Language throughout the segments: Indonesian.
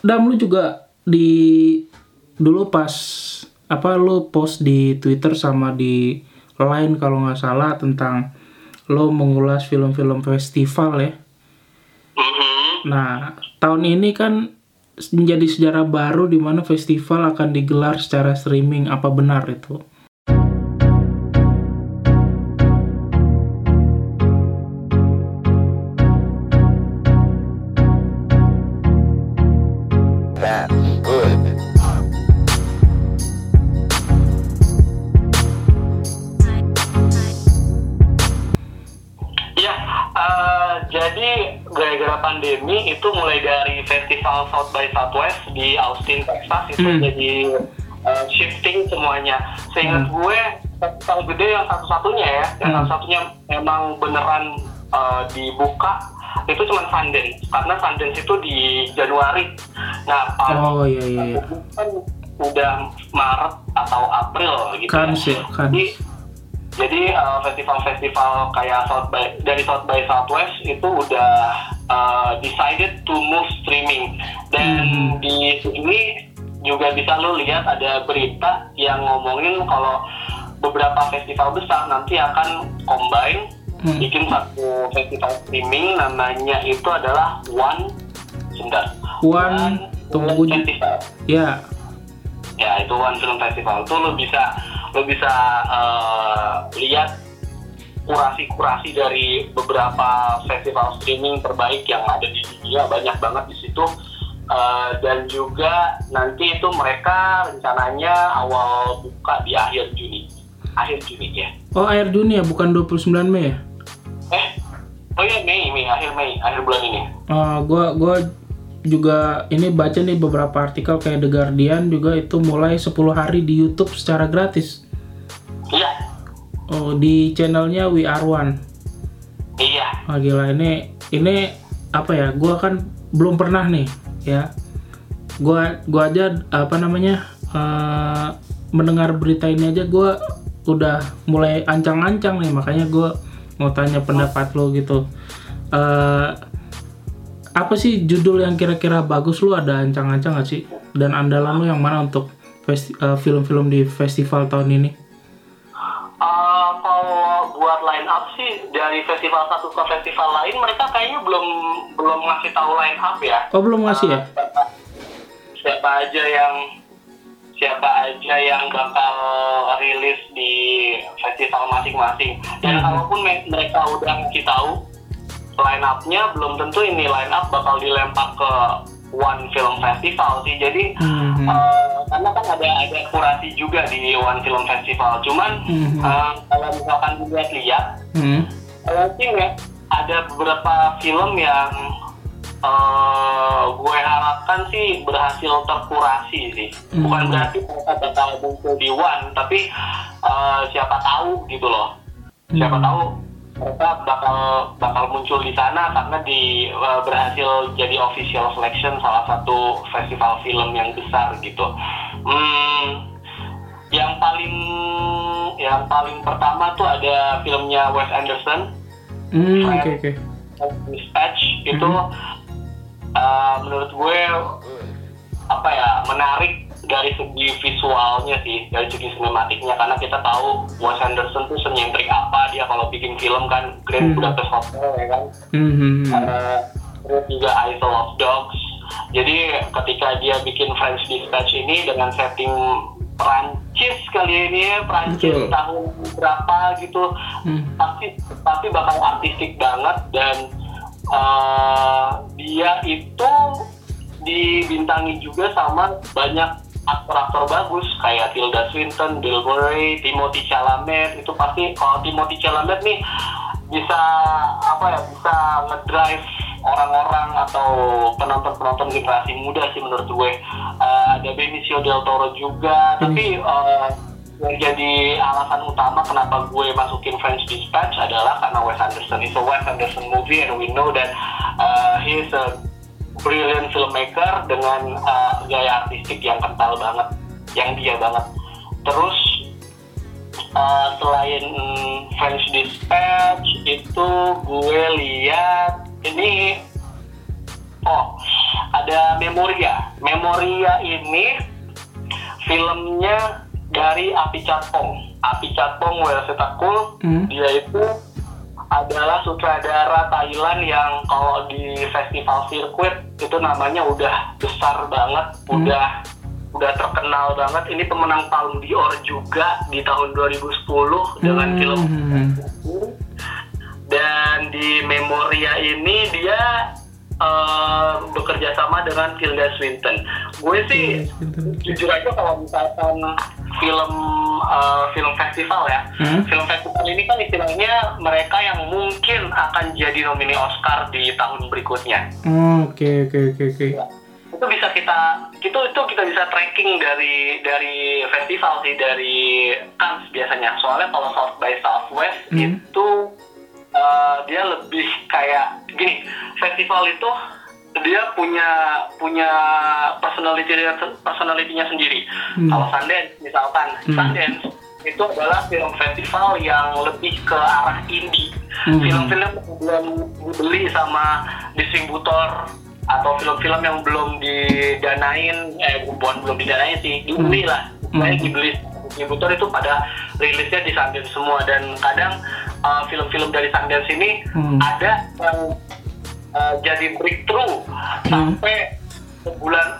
Dam, lu juga di dulu pas apa lu post di Twitter sama di Line kalau nggak salah tentang lu mengulas film-film festival ya. Nah, tahun ini kan menjadi sejarah baru di mana festival akan digelar secara streaming. Apa benar itu? Pandemi itu mulai dari festival South by Southwest di Austin, Texas itu jadi shifting semuanya. Seingat gue festival gede yang satu-satunya ya, yang satu-satunya memang beneran dibuka itu cuma Sundance, karena Sundance itu di Januari. Nah, Palme d'Or kan udah Maret atau April gitu. Cannes ya, Cannes. Jadi festival-festival kayak South by Southwest itu udah decided to move streaming. Dan di sini juga bisa lo lihat ada berita yang ngomongin kalau beberapa festival besar nanti akan combine bikin satu festival streaming, namanya itu adalah One Film Festival. Ya. Ya, itu One Film Festival. Tuh lo bisa lihat kurasi-kurasi dari beberapa festival streaming terbaik yang ada di dunia, banyak banget di situ. Dan juga nanti itu mereka rencananya awal buka di akhir Juni ya. Oh, akhir Juni ya, bukan 29 Mei ya? Mei, akhir bulan ini. Gua juga ini baca nih beberapa artikel kayak The Guardian juga itu mulai 10 hari di YouTube secara gratis. Iya. Oh, di channelnya We Are One. Iya. Oh, gila, ini apa ya? Gua kan belum pernah nih ya. Gua aja mendengar berita ini aja gua udah mulai ancang-ancang nih, makanya gua mau tanya pendapat lo gitu. Apa sih judul yang kira-kira bagus, lu ada ancang-ancang nggak sih? Dan andalan lu yang mana untuk film-film di festival tahun ini? Kalau buat line up sih dari festival satu ke festival lain mereka kayaknya belum ngasih tahu line up ya. Oh, belum ngasih ya? Siapa aja yang bakal rilis di festival masing-masing. Dan kalaupun mereka udah ngasih tahu line up-nya, belum tentu ini line up bakal dilempar ke One Film Festival sih. Jadi karena kan ada kurasi juga di One Film Festival. Cuman kalau misalkan dilihat, mungkin ya ada beberapa film yang gue harapkan sih berhasil terkurasi sih. Bukan berarti mereka bakal muncul di One, tapi siapa tahu gitu loh. Siapa tahu mereka bakal muncul di sana karena berhasil jadi official selection salah satu festival film yang besar gitu. Yang paling pertama tuh ada filmnya Wes Anderson, French Dispatch itu menurut gue menarik dari segi visualnya sih, dari segi sinematiknya, karena kita tahu Wes Anderson tuh senyentrik apa dia kalau bikin film kan, Grand Budapest Hotel ya kan, terus juga Isle of Dogs. Jadi ketika dia bikin French Dispatch ini dengan setting Perancis tahun berapa gitu, pasti bakal artistik banget. Dan dia itu dibintangi juga sama banyak aktor-aktor bagus kayak Tilda Swinton, Bill Murray, Timothy Chalamet. Itu pasti kalau Timothy Chalamet nih bisa ngedrive orang-orang atau penonton-penonton generasi muda sih menurut gue. Ada Benicio Del Toro juga, tapi yang jadi alasan utama kenapa gue masukin French Dispatch adalah karena Wes Anderson. It's a Wes Anderson movie and we know that he is a brilliant filmmaker dengan gaya artistik yang kental banget, yang dia banget. Terus selain French Dispatch itu gue lihat ini ada Memoria. Memoria ini filmnya dari Apichatpong Weerasethakul. Dia itu adalah sutradara Thailand yang kalau di festival sirkuit itu namanya udah besar banget, udah terkenal banget. Ini pemenang Palme d'Or juga di tahun 2010 dengan film itu. Dan di Memoria ini dia bekerja sama dengan Tilda Swinton. Gue sih jujur aja kalau misalkan film festival ya, film festival ini kan istilahnya mereka yang mungkin akan jadi nomini Oscar di tahun berikutnya. Oke. Itu bisa kita bisa tracking dari festival sih, dari Cannes biasanya. Soalnya kalau South by Southwest itu dia lebih kayak gini, festival itu dia punya personality-nya sendiri. Kalau Sundance misalkan, Sundance itu adalah film festival yang lebih ke arah indie. Film-film yang belum dibeli sama distributor, atau film-film yang belum didanain, dibeli lah. Kayak dibeli distributor itu pada rilisnya di Sundance semua, dan kadang film-film dari Sundance ini ada yang jadi breakthrough sampai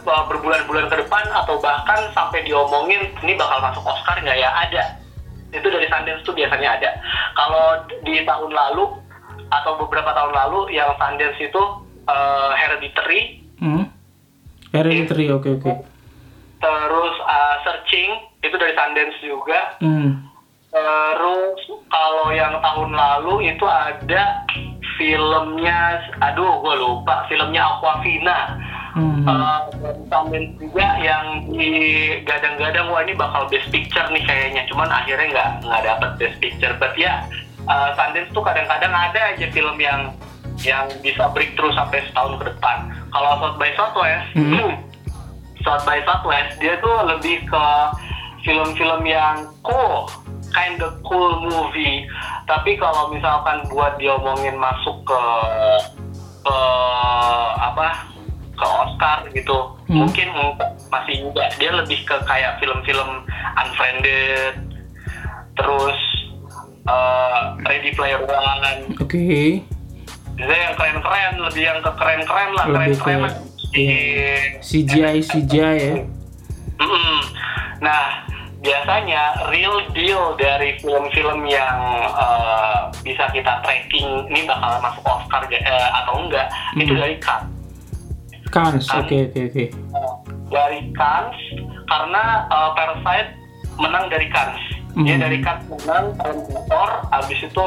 berbulan-bulan ke depan, atau bahkan sampai diomongin ini bakal masuk Oscar nggak ya, ada. Itu dari Sundance tuh biasanya ada. Kalau di tahun lalu atau beberapa tahun lalu yang Sundance itu Hereditary. Hereditary, oke. Terus Searching itu dari Sundance juga. Terus kalau yang tahun lalu itu ada filmnya, gue lupa filmnya, Aquafina. Tamen juga yang digadang-gadang, wah ini bakal best picture nih kayaknya, cuman akhirnya nggak dapet best picture. Tapi ya Sundance tuh kadang-kadang ada aja film yang bisa breakthrough sampai setahun ke depan. Kalau South by Southwest dia tuh lebih ke film-film yang cool, kind of cool movie. Tapi kalau misalkan buat diomongin masuk ke Oscar gitu, mungkin masih juga. Dia lebih ke kayak film-film Unfriended, terus Ready Player One. Oke. Jadi yang keren-keren, lebih yang keren-keren lah, keren-keren CGI ya. Nah, biasanya real deal dari film-film yang bisa kita tracking ini bakal masuk Oscar atau enggak, itu dari Cannes. Oke. Dari Cannes, karena Parasite menang dari Cannes. Dia dari Cannes menang Palme d'Or, habis itu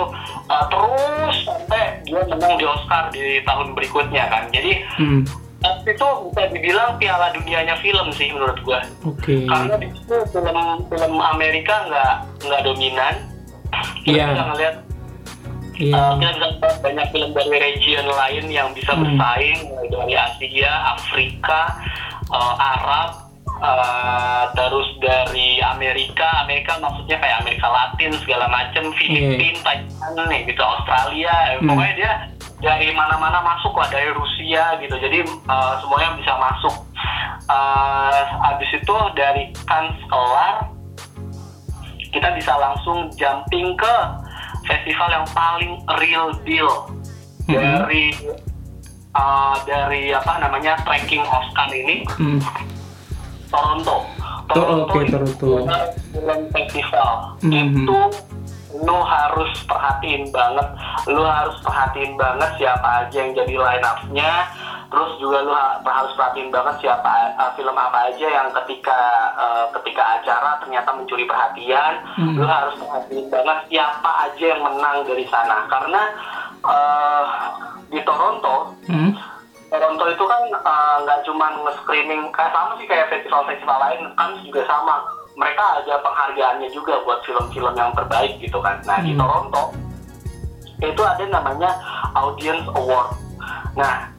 terus sampai dia menang di Oscar di tahun berikutnya kan. Jadi itu bisa dibilang piala dunianya film sih menurut gue. Okay. Karena di situ film Amerika nggak dominan. Kita bisa ngeliat kita bisa ngeliat banyak film dari region lain yang bisa bersaing, dari Asia, Afrika, Arab. Terus dari Amerika maksudnya kayak Amerika Latin segala macem, Filipina, Taiwan nih gitu, Australia, pokoknya dia dari mana-mana masuk lah, dari Rusia gitu. Jadi semuanya bisa masuk. Abis itu dari Cannes kelar, kita bisa langsung jumping ke festival yang paling real deal dari apa namanya tracking Oscar ini. Toronto. Film festival itu lo harus perhatiin banget siapa aja yang jadi line up-nya. Terus juga lo harus perhatiin banget siapa film apa aja yang ketika acara ternyata mencuri perhatian. Lo harus perhatiin banget siapa aja yang menang dari sana, karena di Toronto. Toronto itu kan nggak cuma nge-screening, kayak sama sih kayak festival-festival lain kan juga sama. Mereka ada penghargaannya juga buat film-film yang terbaik gitu kan. Nah di Toronto itu ada namanya Audience Award. Nah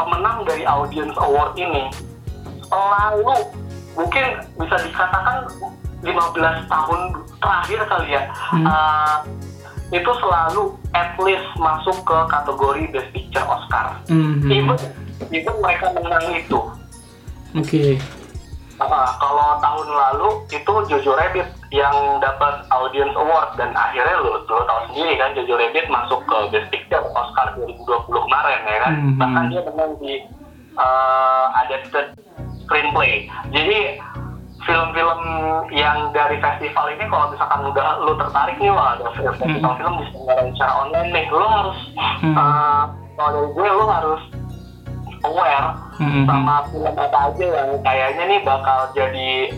pemenang dari Audience Award ini selalu, mungkin bisa dikatakan 15 tahun terakhir kali ya, itu selalu at least masuk ke kategori Best Picture Oscar. Even even mereka menang itu. Oke. Kalau tahun lalu itu Jojo Rabbit yang dapat Audience Award, dan akhirnya lo tahu sendiri kan Jojo Rabbit masuk ke Best Picture Oscar 2020 kemarin ya kan, bahkan dia menang di adapted screenplay. Jadi film-film yang dari festival ini kalau misalkan udah lo tertarik nih, wah ada film diselenggarain secara online nih, lo harus kalau dari gue lo harus aware sama film apa aja yang kayaknya nih bakal jadi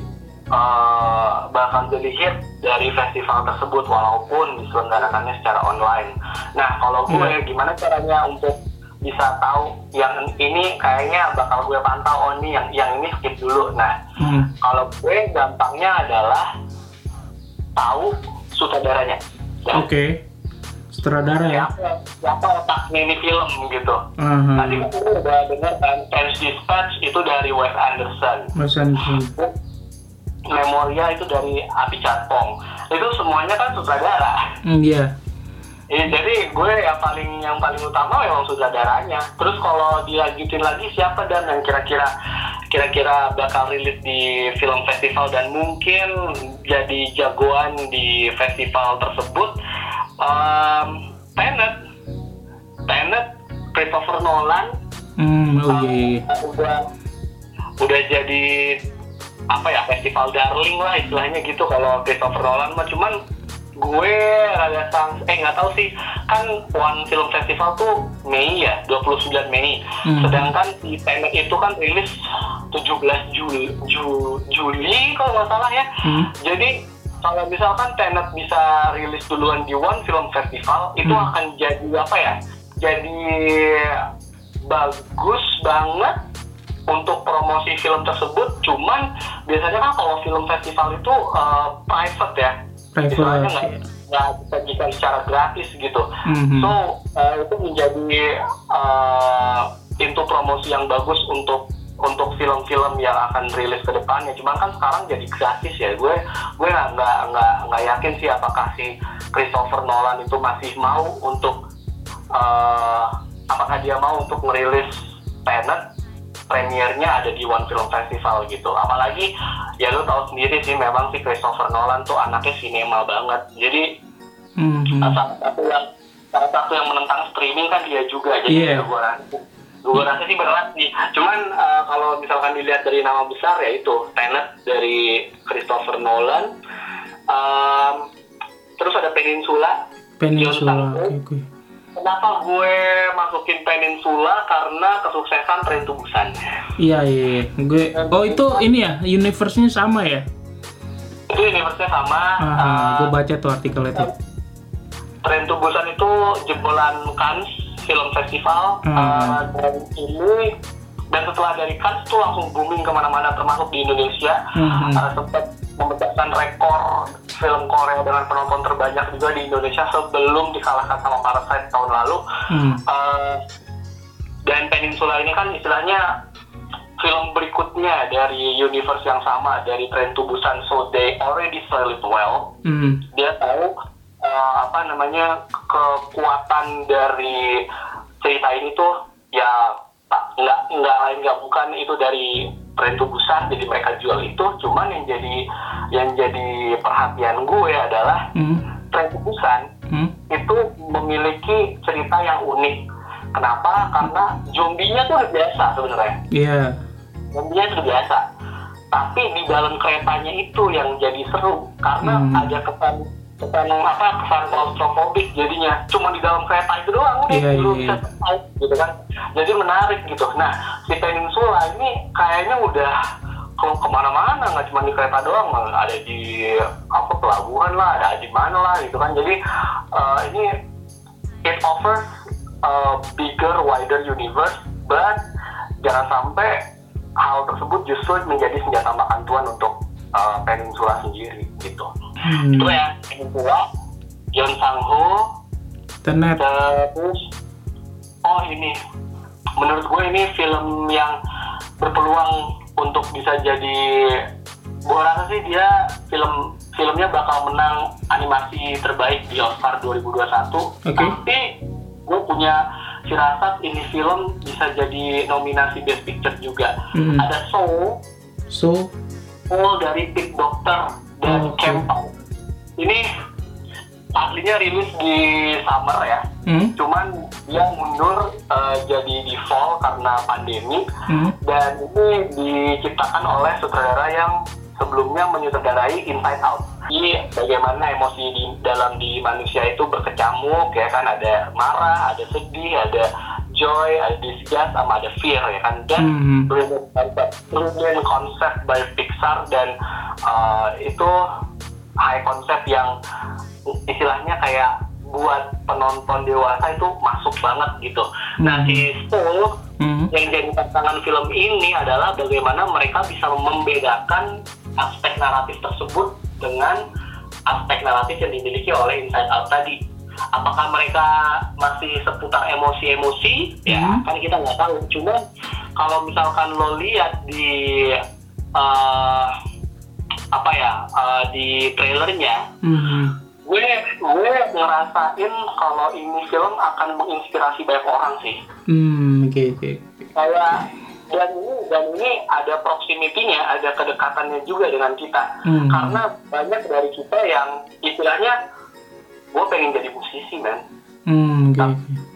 hit dari festival tersebut walaupun diselenggarakannya secara online. Nah kalau gue gimana caranya untuk bisa tahu yang ini kayaknya bakal gue pantau, oh nih yang ini skip dulu. Nah kalau gue gampangnya adalah tahu sutradaranya. Oke. Sutradara ya? Siapa otaknya ini film gitu. Tadi kan gue udah dengar kan French Dispatch itu dari Wes Anderson. Memoria itu dari Apichatpong. Itu semuanya kan sutradara. Ya, jadi gue yang paling utama memang sutradaranya. Terus kalau dilanjutin lagi siapa dan yang kira-kira bakal rilis di film festival dan mungkin jadi jagoan di festival tersebut. Tenet Christopher Nolan. Udah jadi apa ya, festival darling lah istilahnya gitu kalau Christopher Nolan mah. Cuman gue rada nggak tahu sih, kan One Film Festival tuh Mei ya, 29 Mei. Sedangkan di Tenet itu kan rilis 17 Juli kalau nggak salah ya. Jadi kalau misalkan Tenet bisa rilis duluan di One Film Festival, itu akan jadi apa ya? Jadi bagus banget untuk promosi film tersebut. Cuman biasanya kan kalau film festival itu private ya, misalnya nggak disajikan secara gratis gitu. So itu menjadi pintu promosi yang bagus untuk film-film yang akan rilis ke depannya. Cuman kan sekarang jadi gratis ya, gue nggak yakin sih apakah si Christopher Nolan itu masih mau untuk apakah dia mau untuk merilis Tenet premiernya ada di One Film Festival gitu. Apalagi ya lo tahu sendiri sih, memang si Christopher Nolan tuh anaknya sinema banget. Jadi salah satu yang menentang streaming kan dia juga. Jadi gue rasa sih berat nih. Cuman kalau misalkan dilihat dari nama besar ya itu Tenet dari Christopher Nolan. Terus ada Peninsula. Kenapa gue masukin Peninsula? Karena kesuksesan Train to Busan. Iya. Gue. Oh itu ini ya, universe-nya sama ya? Itu universe-nya sama. Gue baca tuh artikel itu. Train to Busan itu jebolan Cannes Film Festival. Dan setelah dari Cannes tuh langsung booming kemana-mana, termasuk di Indonesia. Sempat memecahkan rekor film Korea dengan penonton terbanyak juga di Indonesia sebelum dikalahkan sama Parasite tahun lalu. Dan Peninsula ini kan istilahnya film berikutnya dari universe yang sama, dari Train to Busan, so they already sell it well. Dia tahu kekuatan dari cerita ini tuh ya nggak bukan itu dari Train to Busan, jadi mereka jual itu. Cuman yang jadi perhatian gue adalah Train to Busan itu memiliki cerita yang unik. Kenapa? Karena zombinya tuh biasa sebenarnya. Zombinya tuh biasa. Tapi di dalam keretanya itu yang jadi seru, karena ada kesan klaustrofobik jadinya. Cuma di dalam kereta itu doang udah bisa terpaut gitu kan. Jadi menarik gitu. Nah si Peninsula ini kayaknya udah kemana-mana, nggak cuma di kereta doang, ada di pelabuhan lah, ada di mana lah gitu kan. Jadi ini it offers a bigger, wider universe, but jangan sampai hal tersebut justru menjadi senjata makan tuan untuk Peninsula sendiri gitu. Itu ya Peninsula, Yeon Sangho, Tenet. Terus ini menurut gue ini film yang berpeluang untuk bisa jadi, gue rasa sih dia filmnya bakal menang animasi terbaik di Oscar 2021. Tapi gue punya firasat ini film bisa jadi nominasi Best Picture juga. Ada Soul dari Pete Docter dan Campbell. Ini aslinya rilis di summer ya, cuman dia mundur jadi di fall karena pandemi, dan ini diciptakan oleh sutradara yang sebelumnya menyutradarai Inside Out. Ini bagaimana emosi di dalam di manusia itu berkecamuk ya kan, ada marah, ada sedih, ada joy, ada disgust, sama ada fear ya kan, dan brilliant konsep by Pixar, dan itu high konsep yang istilahnya kayak buat penonton dewasa itu masuk banget gitu. Nah si Soul yang jadi tantangan film ini adalah bagaimana mereka bisa membedakan aspek naratif tersebut dengan aspek naratif yang dimiliki oleh Inside Out tadi. Apakah mereka masih seputar emosi-emosi? Ya kan kita nggak tahu. Cuma kalau misalkan lo lihat di di trailernya, gue ngerasain kalau ini film akan menginspirasi banyak orang sih. Kayak dan ini ada proximity-nya, ada kedekatannya juga dengan kita. Karena banyak dari kita yang istilahnya gue pengen jadi musisi man,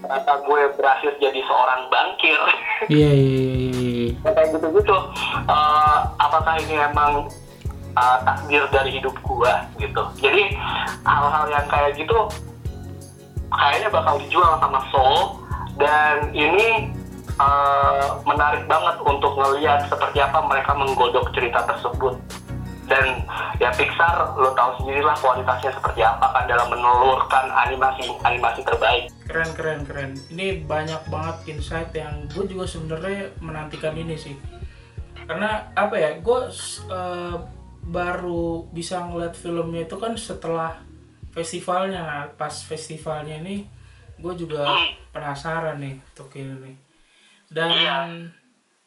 ternyata gue berhasil jadi seorang bankir. Kayak gitu-gitu. Apakah ini emang takdir dari hidup gua gitu. Jadi hal-hal yang kayak gitu kayaknya bakal dijual sama Soul, dan ini menarik banget untuk ngelihat seperti apa mereka menggodok cerita tersebut. Dan ya Pixar lo tahu sendirilah kualitasnya seperti apa kan dalam menelurkan animasi terbaik. Keren. Ini banyak banget insight yang gua juga sebenarnya menantikan ini sih. Karena apa ya, gua baru bisa ngeliat filmnya itu kan setelah festivalnya. Nah, pas festivalnya ini gue juga penasaran nih untuk ini. Dan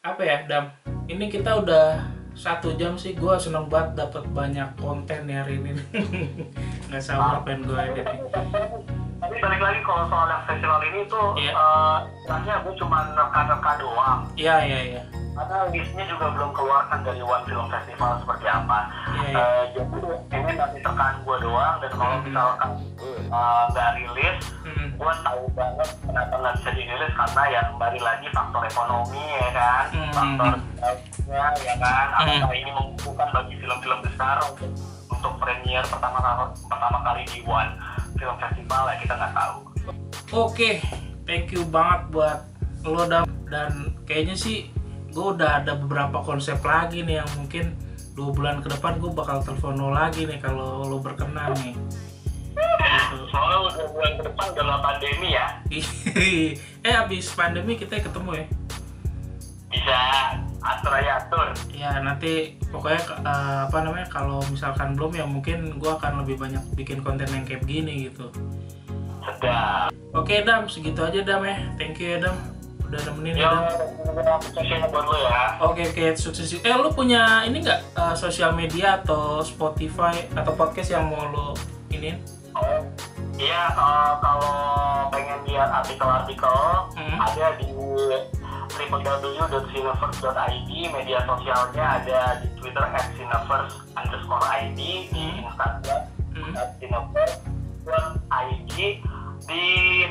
apa ya Dam, ini kita udah 1 jam sih, gue seneng banget dapat banyak konten ya hari ini. Nggak sabar pengen gue edit nih. Tapi balik lagi kalau soal festival ini tuh sebenarnya gue cuma reka-reka doang. Iya karena listnya juga belum keluarkan dari One Film Festival seperti apa. Jadi ini masih terkaan gue doang, dan kalau misalkan nggak rilis, gue tahu banget kenapa nggak bisa dirilis, karena ya kembali lagi faktor ekonomi ya kan, faktor ya kan, apakah ini menguntungkan bagi film-film besar untuk premier pertama kali di One Film Festival ya kita nggak tahu. Oke, thank you banget buat lo dan kayaknya sih gue udah ada beberapa konsep lagi nih yang mungkin 2 bulan ke depan gue bakal telepon lo lagi nih kalau lo berkenan nih. Soalnya 2 bulan ke depan dalam pandemi ya. Abis pandemi kita ketemu ya. Bisa, atur aja atur. Ya nanti pokoknya kalau misalkan belum ya mungkin gue akan lebih banyak bikin konten yang kayak begini gitu. Sedap. Oke Dam, segitu aja Dam ya. Thank you ya Dam. Udah nemenin ya, suksesnya buat lo ya. Oke, sukses. Lo punya ini nggak sosial media atau Spotify atau podcast yang mau lo iniin? Iya, kalau pengen lihat artikel-artikel ada di www.cineverse.id. Media sosialnya ada di Twitter @cineverse_id, di Instagram @cineverse_id, di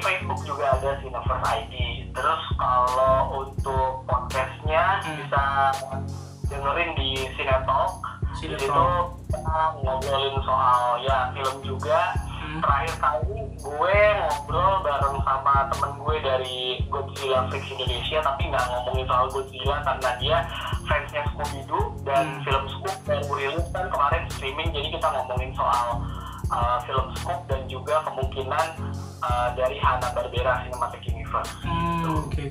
Facebook juga ada Cineverse ID. Terus kalau untuk podcastnya bisa dengerin di CineTalk. Di situ kita ngobrolin soal ya film juga. Terakhir kali gue ngobrol bareng sama temen gue dari Godzilla Freaks Indonesia, tapi nggak ngomongin soal Godzilla karena dia fansnya Scooby Doo, dan film Scoop baru rilis kan kemarin streaming, jadi kita ngomongin soal film Scoop dan juga kemungkinan dari Hanna-Barbera Cinematic Universe. Oke.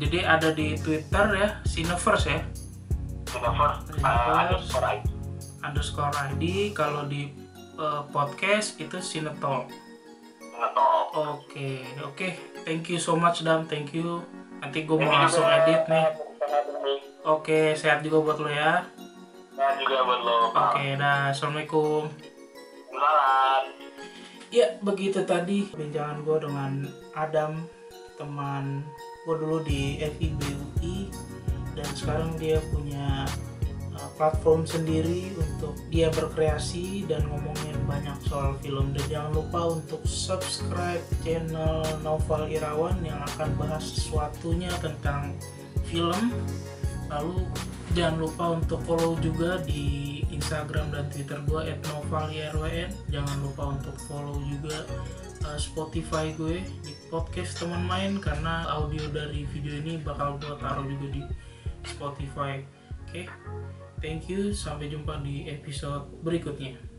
Jadi ada di Twitter ya, Cineverse ya. Cineverse _ID. Kalau di podcast itu CineTalk. Oke. Thank you so much Dam, thank you. Nanti gue mau langsung edit nih. Oke, sehat juga buat lo ya. Dan juga buat lo. Oke, dah. Assalamualaikum. Waalaikumsalam. Ya, begitu tadi perbincangan gue dengan Adam teman gue dulu di FIBUI, dan sekarang dia punya platform sendiri untuk dia berkreasi dan ngomongin banyak soal film. Dan jangan lupa untuk subscribe channel Novel Irawan yang akan bahas sesuatunya tentang film. Lalu jangan lupa untuk follow juga di Instagram dan Twitter gue @novalirwn. Jangan lupa untuk follow juga Spotify gue di podcast teman main, karena audio dari video ini bakal gue taruh juga di Spotify. Oke, thank you, sampai jumpa di episode berikutnya.